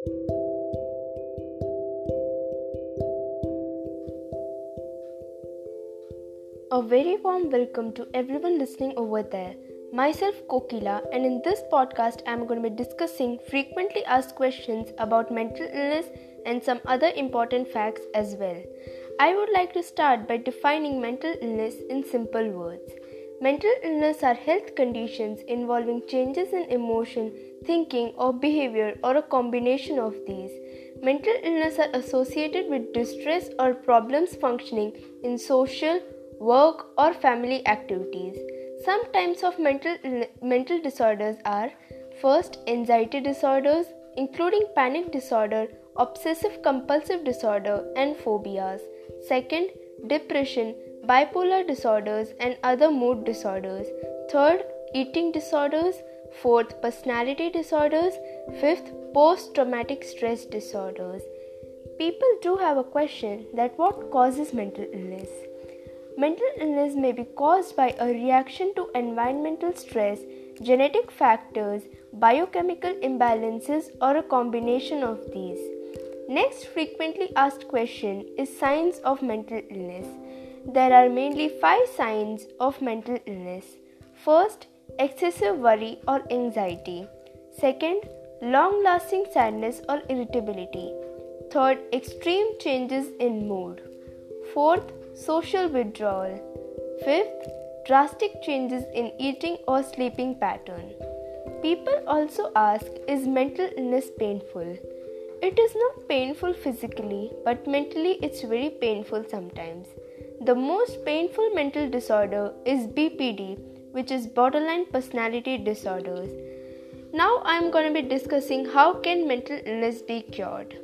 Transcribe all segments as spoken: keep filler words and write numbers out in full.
A very warm welcome to everyone listening over there. Myself Kokila, and in this podcast I am going to be discussing frequently asked questions about mental illness and some other important facts as well. I would like to start by defining mental illness in simple words. Mental illness are health conditions involving changes in emotion, thinking or behavior or a combination of these. Mental illness are associated with distress or problems functioning in social, work or family activities. Some types of mental, Ill- mental disorders are first, anxiety disorders, including panic disorder, obsessive compulsive disorder and phobias. Second, depression, bipolar disorders and other mood disorders. Third, eating disorders. Fourth, personality disorders. Fifth, post-traumatic stress disorders. People do have a question that what causes mental illness? Mental illness may be caused by a reaction to environmental stress, genetic factors, biochemical imbalances, or a combination of these. Next frequently asked question is signs of mental illness. There are mainly five signs of mental illness. First, excessive worry or anxiety. Second, long-lasting sadness or irritability. Third, extreme changes in mood. Fourth, social withdrawal. Fifth, drastic changes in eating or sleeping pattern. People also ask, is mental illness painful? It is not painful physically, but mentally it's very painful sometimes. The most painful mental disorder is B P D, which is borderline personality disorders. Now I am going to be discussing how can mental illness be cured.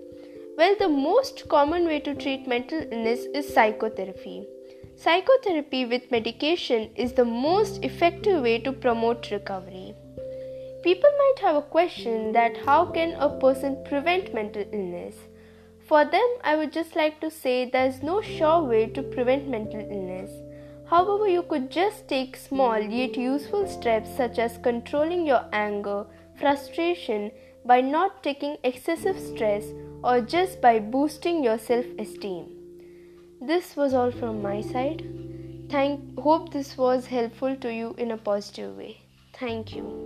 Well, the most common way to treat mental illness is psychotherapy. Psychotherapy with medication is the most effective way to promote recovery. People might have a question that how can a person prevent mental illness? For them, I would just like to say there is no sure way to prevent mental illness. However, you could just take small yet useful steps such as controlling your anger, frustration by not taking excessive stress or just by boosting your self-esteem. This was all from my side. Thank, hope this was helpful to you in a positive way. Thank you.